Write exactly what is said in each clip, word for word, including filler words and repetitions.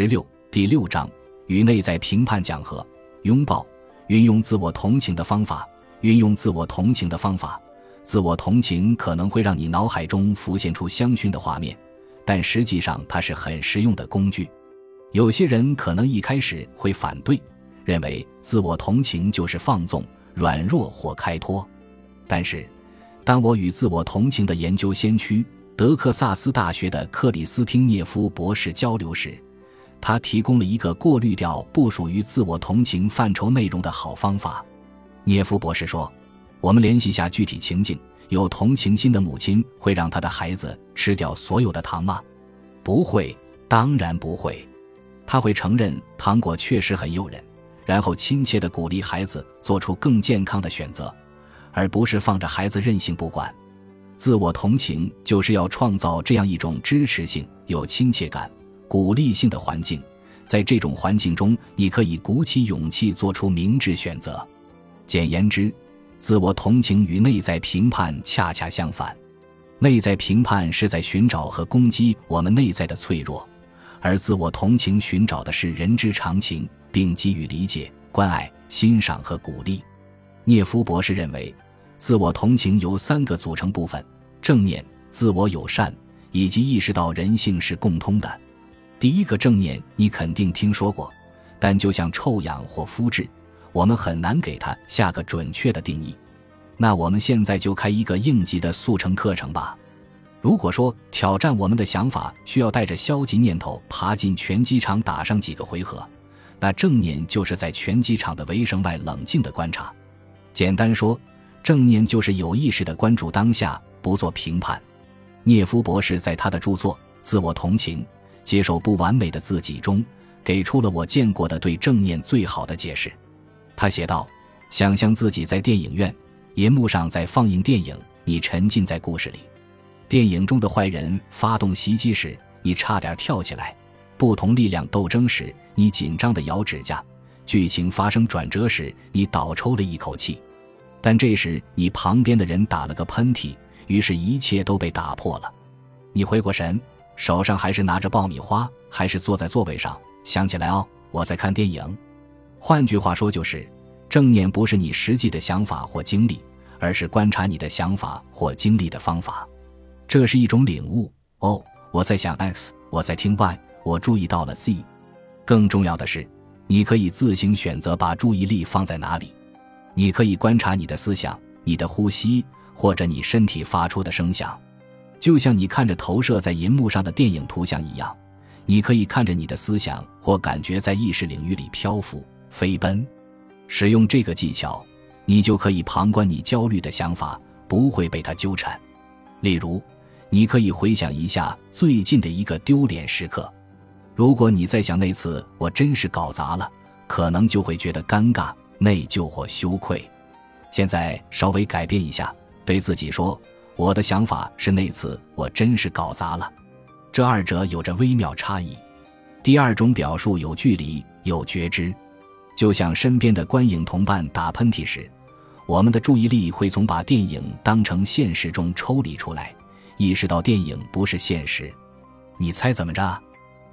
十六第六章与内在评判讲和拥抱，运用自我同情的方法，运用自我同情的方法。自我同情可能会让你脑海中浮现出香薰的画面，但实际上它是很实用的工具。有些人可能一开始会反对，认为自我同情就是放纵、软弱或开脱。但是，当我与自我同情的研究先驱德克萨斯大学的克里斯汀涅夫博士交流时，他提供了一个过滤掉不属于自我同情范畴内容的好方法。涅夫博士说，我们联系下具体情境，有同情心的母亲会让她的孩子吃掉所有的糖吗？不会，当然不会。她会承认糖果确实很诱人，然后亲切地鼓励孩子做出更健康的选择，而不是放着孩子任性不管。自我同情就是要创造这样一种支持性、有亲切感、鼓励性的环境，在这种环境中，你可以鼓起勇气做出明智选择。简言之，自我同情与内在评判恰恰相反。内在评判是在寻找和攻击我们内在的脆弱，而自我同情寻找的是人之常情，并给予理解、关爱、欣赏和鼓励。涅夫博士认为，自我同情由三个组成部分：正念、自我友善，以及意识到人性是共通的。第一个正念你肯定听说过，但就像臭氧或肤质，我们很难给它下个准确的定义。那我们现在就开一个应急的速成课程吧。如果说挑战我们的想法需要带着消极念头爬进拳击场打上几个回合，那正念就是在拳击场的围绳外冷静的观察。简单说，正念就是有意识地关注当下，不做评判。涅夫博士在他的著作《自我同情：接受不完美的自己》中，给出了我见过的对正念最好的解释。他写道：想象自己在电影院，银幕上在放映电影，你沉浸在故事里。电影中的坏人发动袭击时，你差点跳起来；不同力量斗争时，你紧张地咬指甲；剧情发生转折时，你倒抽了一口气。但这时你旁边的人打了个喷嚏，于是一切都被打破了。你回过神，手上还是拿着爆米花，还是坐在座位上，想起来哦，我在看电影。换句话说，就是正念不是你实际的想法或经历，而是观察你的想法或经历的方法。这是一种领悟，哦，我在想 X， 我在听 Y， 我注意到了 Z。 更重要的是，你可以自行选择把注意力放在哪里。你可以观察你的思想、你的呼吸，或者你身体发出的声响，就像你看着投射在银幕上的电影图像一样，你可以看着你的思想或感觉在意识领域里漂浮、飞奔。使用这个技巧，你就可以旁观你焦虑的想法，不会被它纠缠。例如，你可以回想一下最近的一个丢脸时刻。如果你在想那次我真是搞砸了，可能就会觉得尴尬、内疚或羞愧。现在稍微改变一下，对自己说，我的想法是那次我真是搞砸了。这二者有着微妙差异。第二种表述有距离、有觉知。就像身边的观影同伴打喷嚏时，我们的注意力会从把电影当成现实中抽离出来，意识到电影不是现实。你猜怎么着？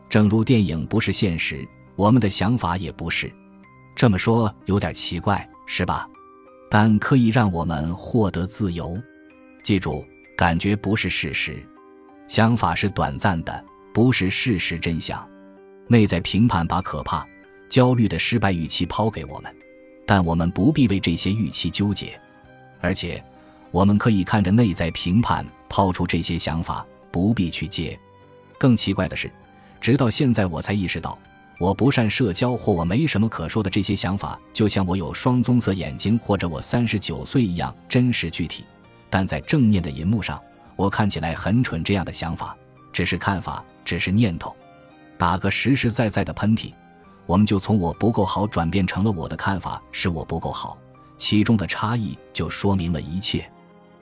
正如电影不是现实，我们的想法也不是。这么说有点奇怪，是吧？但可以让我们获得自由。记住，感觉不是事实，想法是短暂的，不是事实真相。内在评判把可怕、焦虑的失败预期抛给我们，但我们不必为这些预期纠结。而且，我们可以看着内在评判抛出这些想法，不必去接。更奇怪的是，直到现在我才意识到，我不善社交或我没什么可说的这些想法，就像我有双棕色眼睛或者我三十九岁一样真实具体。但在正念的银幕上，我看起来很蠢，这样的想法只是看法，只是念头。打个实实在在的喷嚏，我们就从我不够好转变成了我的看法是我不够好，其中的差异就说明了一切。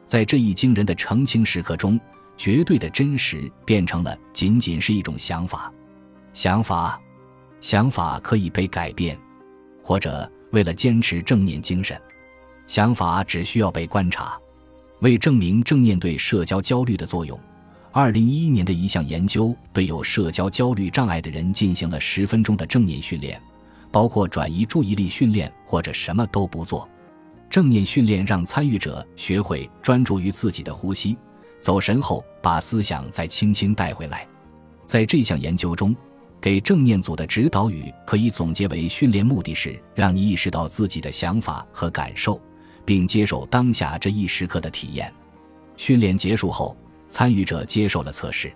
在这一惊人的澄清时刻中，绝对的真实变成了仅仅是一种想法。想法想法可以被改变，或者为了坚持正念精神，想法只需要被观察。为证明正念对社交焦虑的作用，二零一一年的一项研究对有社交焦虑障碍的人进行了十分钟的正念训练，包括转移注意力训练或者什么都不做。正念训练让参与者学会专注于自己的呼吸，走神后把思想再轻轻带回来。在这项研究中，给正念组的指导语可以总结为：训练目的是让你意识到自己的想法和感受，并接受当下这一时刻的体验。训练结束后，参与者接受了测试，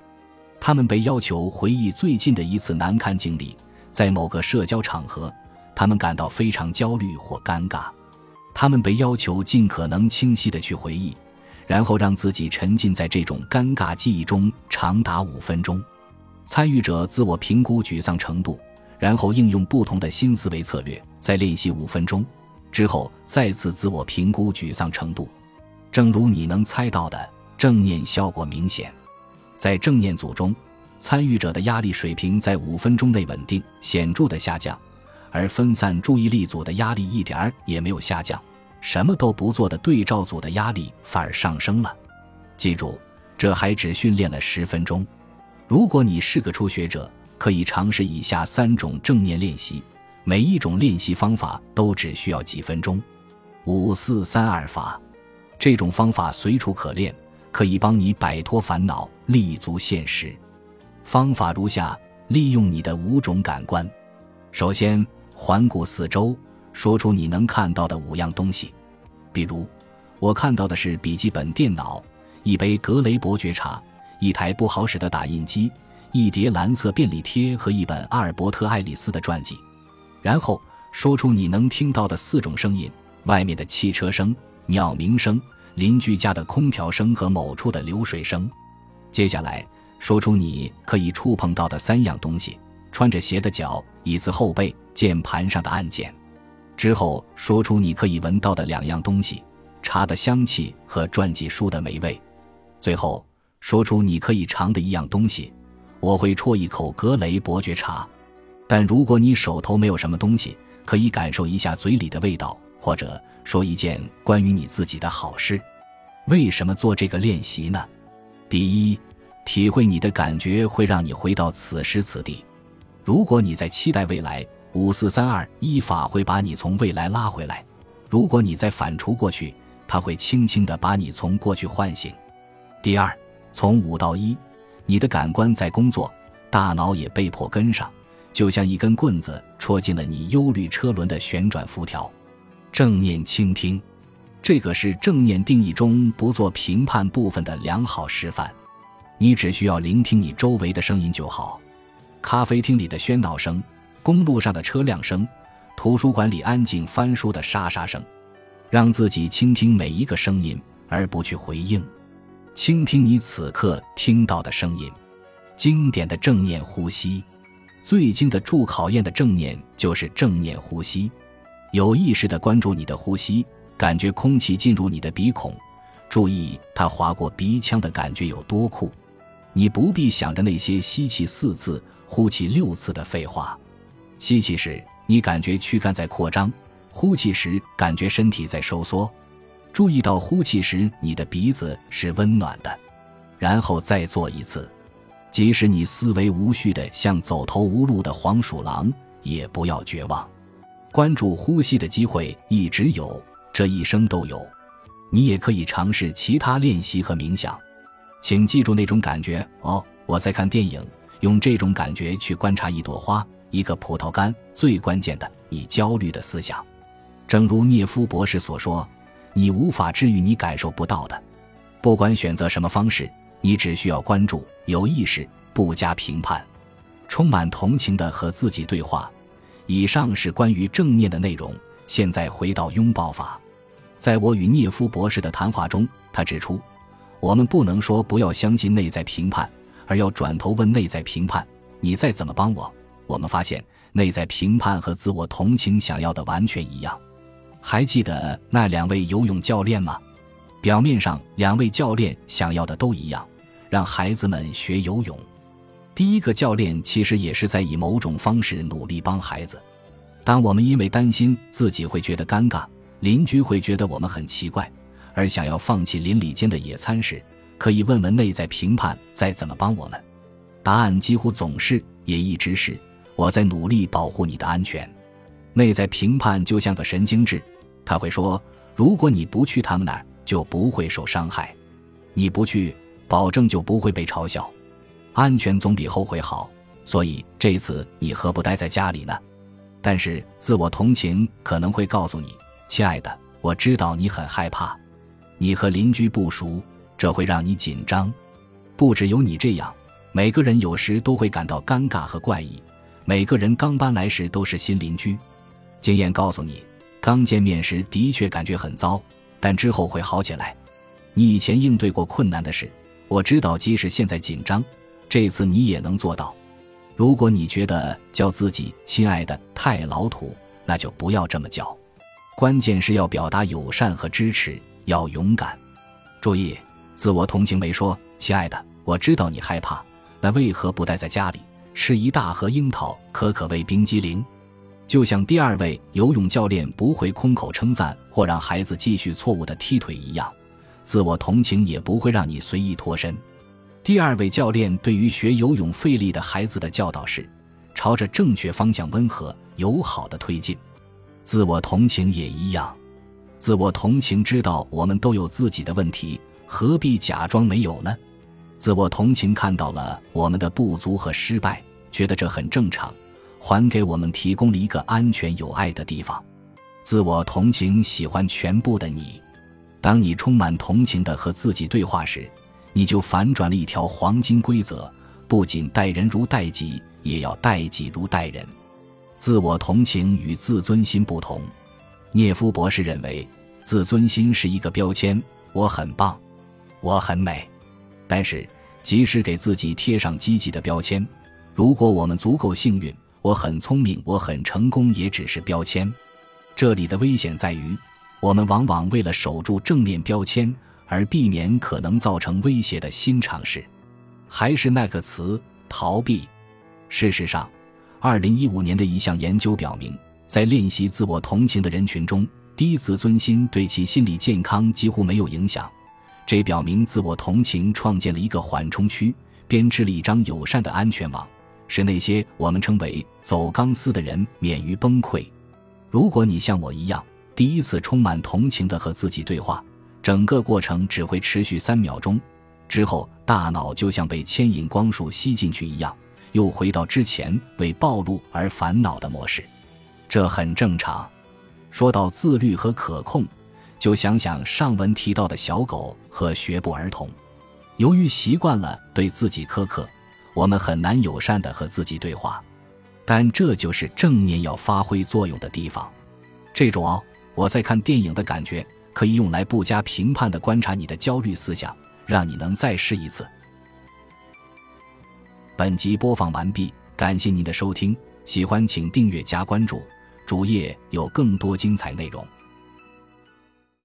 他们被要求回忆最近的一次难堪经历，在某个社交场合，他们感到非常焦虑或尴尬。他们被要求尽可能清晰地去回忆，然后让自己沉浸在这种尴尬记忆中长达五分钟。参与者自我评估沮丧程度，然后应用不同的新思维策略，再练习五分钟，之后再次自我评估沮丧程度。正如你能猜到的，正念效果明显。在正念组中，参与者的压力水平在五分钟内稳定，显著的下降。而分散注意力组的压力一点儿也没有下降，什么都不做的对照组的压力反而上升了。记住，这还只训练了十分钟。如果你是个初学者，可以尝试以下三种正念练习，每一种练习方法都只需要几分钟。五四三二法，这种方法随处可练，可以帮你摆脱烦恼，立足现实。方法如下：利用你的五种感官。首先，环顾四周，说出你能看到的五样东西。比如，我看到的是笔记本电脑、一杯格雷伯爵茶、一台不好使的打印机、一叠蓝色便利贴和一本阿尔伯特·爱丽丝的传记。然后说出你能听到的四种声音：外面的汽车声、鸟鸣声、邻居家的空调声和某处的流水声。接下来说出你可以触碰到的三样东西：穿着鞋的脚、椅子后背、键盘上的按键。之后说出你可以闻到的两样东西：茶的香气和传记书的霉味。最后说出你可以尝的一样东西：我会啜一口格雷伯爵茶。但如果你手头没有什么东西，可以感受一下嘴里的味道，或者说一件关于你自己的好事。为什么做这个练习呢？第一，体会你的感觉会让你回到此时此地。如果你在期待未来，五四三二一法会把你从未来拉回来；如果你在反刍过去，它会轻轻地把你从过去唤醒。第二，从五到一，你的感官在工作，大脑也被迫跟上，就像一根棍子戳进了你忧虑车轮的旋转辐条。正念倾听，这个是正念定义中不做评判部分的良好示范。你只需要聆听你周围的声音就好。咖啡厅里的喧闹声，公路上的车辆声，图书馆里安静翻书的沙沙声，让自己倾听每一个声音，而不去回应。倾听你此刻听到的声音。经典的正念呼吸，最经得住考验的正念就是正念呼吸。有意识地关注你的呼吸，感觉空气进入你的鼻孔，注意它划过鼻腔的感觉有多酷。你不必想着那些吸气四次、呼气六次的废话。吸气时，你感觉躯干在扩张；呼气时，感觉身体在收缩。注意到呼气时，你的鼻子是温暖的。然后再做一次。即使你思维无序的像走投无路的黄鼠狼，也不要绝望。关注呼吸的机会一直有，这一生都有。你也可以尝试其他练习和冥想。请记住那种感觉，哦，我在看电影，用这种感觉去观察一朵花，一个葡萄干，最关键的，你焦虑的思想。正如涅夫博士所说，你无法治愈你感受不到的。不管选择什么方式，你只需要关注，有意识，不加评判，充满同情的和自己对话。以上是关于正念的内容，现在回到拥抱法。在我与涅夫博士的谈话中，他指出，我们不能说不要相信内在评判，而要转头问内在评判：你再怎么帮我？我们发现内在评判和自我同情想要的完全一样。还记得那两位游泳教练吗？表面上两位教练想要的都一样，让孩子们学游泳。第一个教练其实也是在以某种方式努力帮孩子。当我们因为担心自己会觉得尴尬，邻居会觉得我们很奇怪，而想要放弃邻里间的野餐时，可以问问内在评判再怎么帮我们。答案几乎总是，也一直是，我在努力保护你的安全。内在评判就像个神经质，他会说，如果你不去他们那儿，就不会受伤害。你不去，保证就不会被嘲笑。安全总比后悔好，所以这次你何不待在家里呢？但是自我同情可能会告诉你，亲爱的，我知道你很害怕，你和邻居不熟，这会让你紧张。不只有你这样，每个人有时都会感到尴尬和怪异，每个人刚搬来时都是新邻居。经验告诉你，刚见面时的确感觉很糟，但之后会好起来。你以前应对过困难的事，我知道即使现在紧张，这次你也能做到。如果你觉得叫自己亲爱的太老土，那就不要这么叫。关键是要表达友善和支持，要勇敢。注意，自我同情没说，亲爱的，我知道你害怕，那为何不待在家里，吃一大盒樱桃可可味冰激凌？就像第二位游泳教练不会空口称赞或让孩子继续错误的踢腿一样，自我同情也不会让你随意脱身。第二位教练对于学游泳费力的孩子的教导是，朝着正确方向温和友好的推进。自我同情也一样，自我同情知道我们都有自己的问题，何必假装没有呢？自我同情看到了我们的不足和失败，觉得这很正常，还给我们提供了一个安全有爱的地方。自我同情喜欢全部的你。当你充满同情地和自己对话时，你就反转了一条黄金规则，不仅待人如待己，也要待己如待人。自我同情与自尊心不同。聂夫博士认为，自尊心是一个标签，我很棒，我很美。但是即使给自己贴上积极的标签，如果我们足够幸运，我很聪明，我很成功，也只是标签。这里的危险在于，我们往往为了守住正面标签而避免可能造成威胁的新尝试。还是那个词，逃避。事实上，二零一五年的一项研究表明，在练习自我同情的人群中，低自尊心对其心理健康几乎没有影响。这表明自我同情创建了一个缓冲区，编织了一张友善的安全网，使那些我们称为走钢丝的人免于崩溃。如果你像我一样，第一次充满同情地和自己对话，整个过程只会持续三秒钟，之后大脑就像被牵引光束吸进去一样，又回到之前为暴露而烦恼的模式。这很正常。说到自律和可控，就想想上文提到的小狗和学步儿童。由于习惯了对自己苛刻，我们很难友善地和自己对话，但这就是正念要发挥作用的地方。这种哦，我在看电影的感觉，可以用来不加评判地观察你的焦虑思想，让你能再试一次。本集播放完毕，感谢您的收听，喜欢请订阅加关注，主页有更多精彩内容。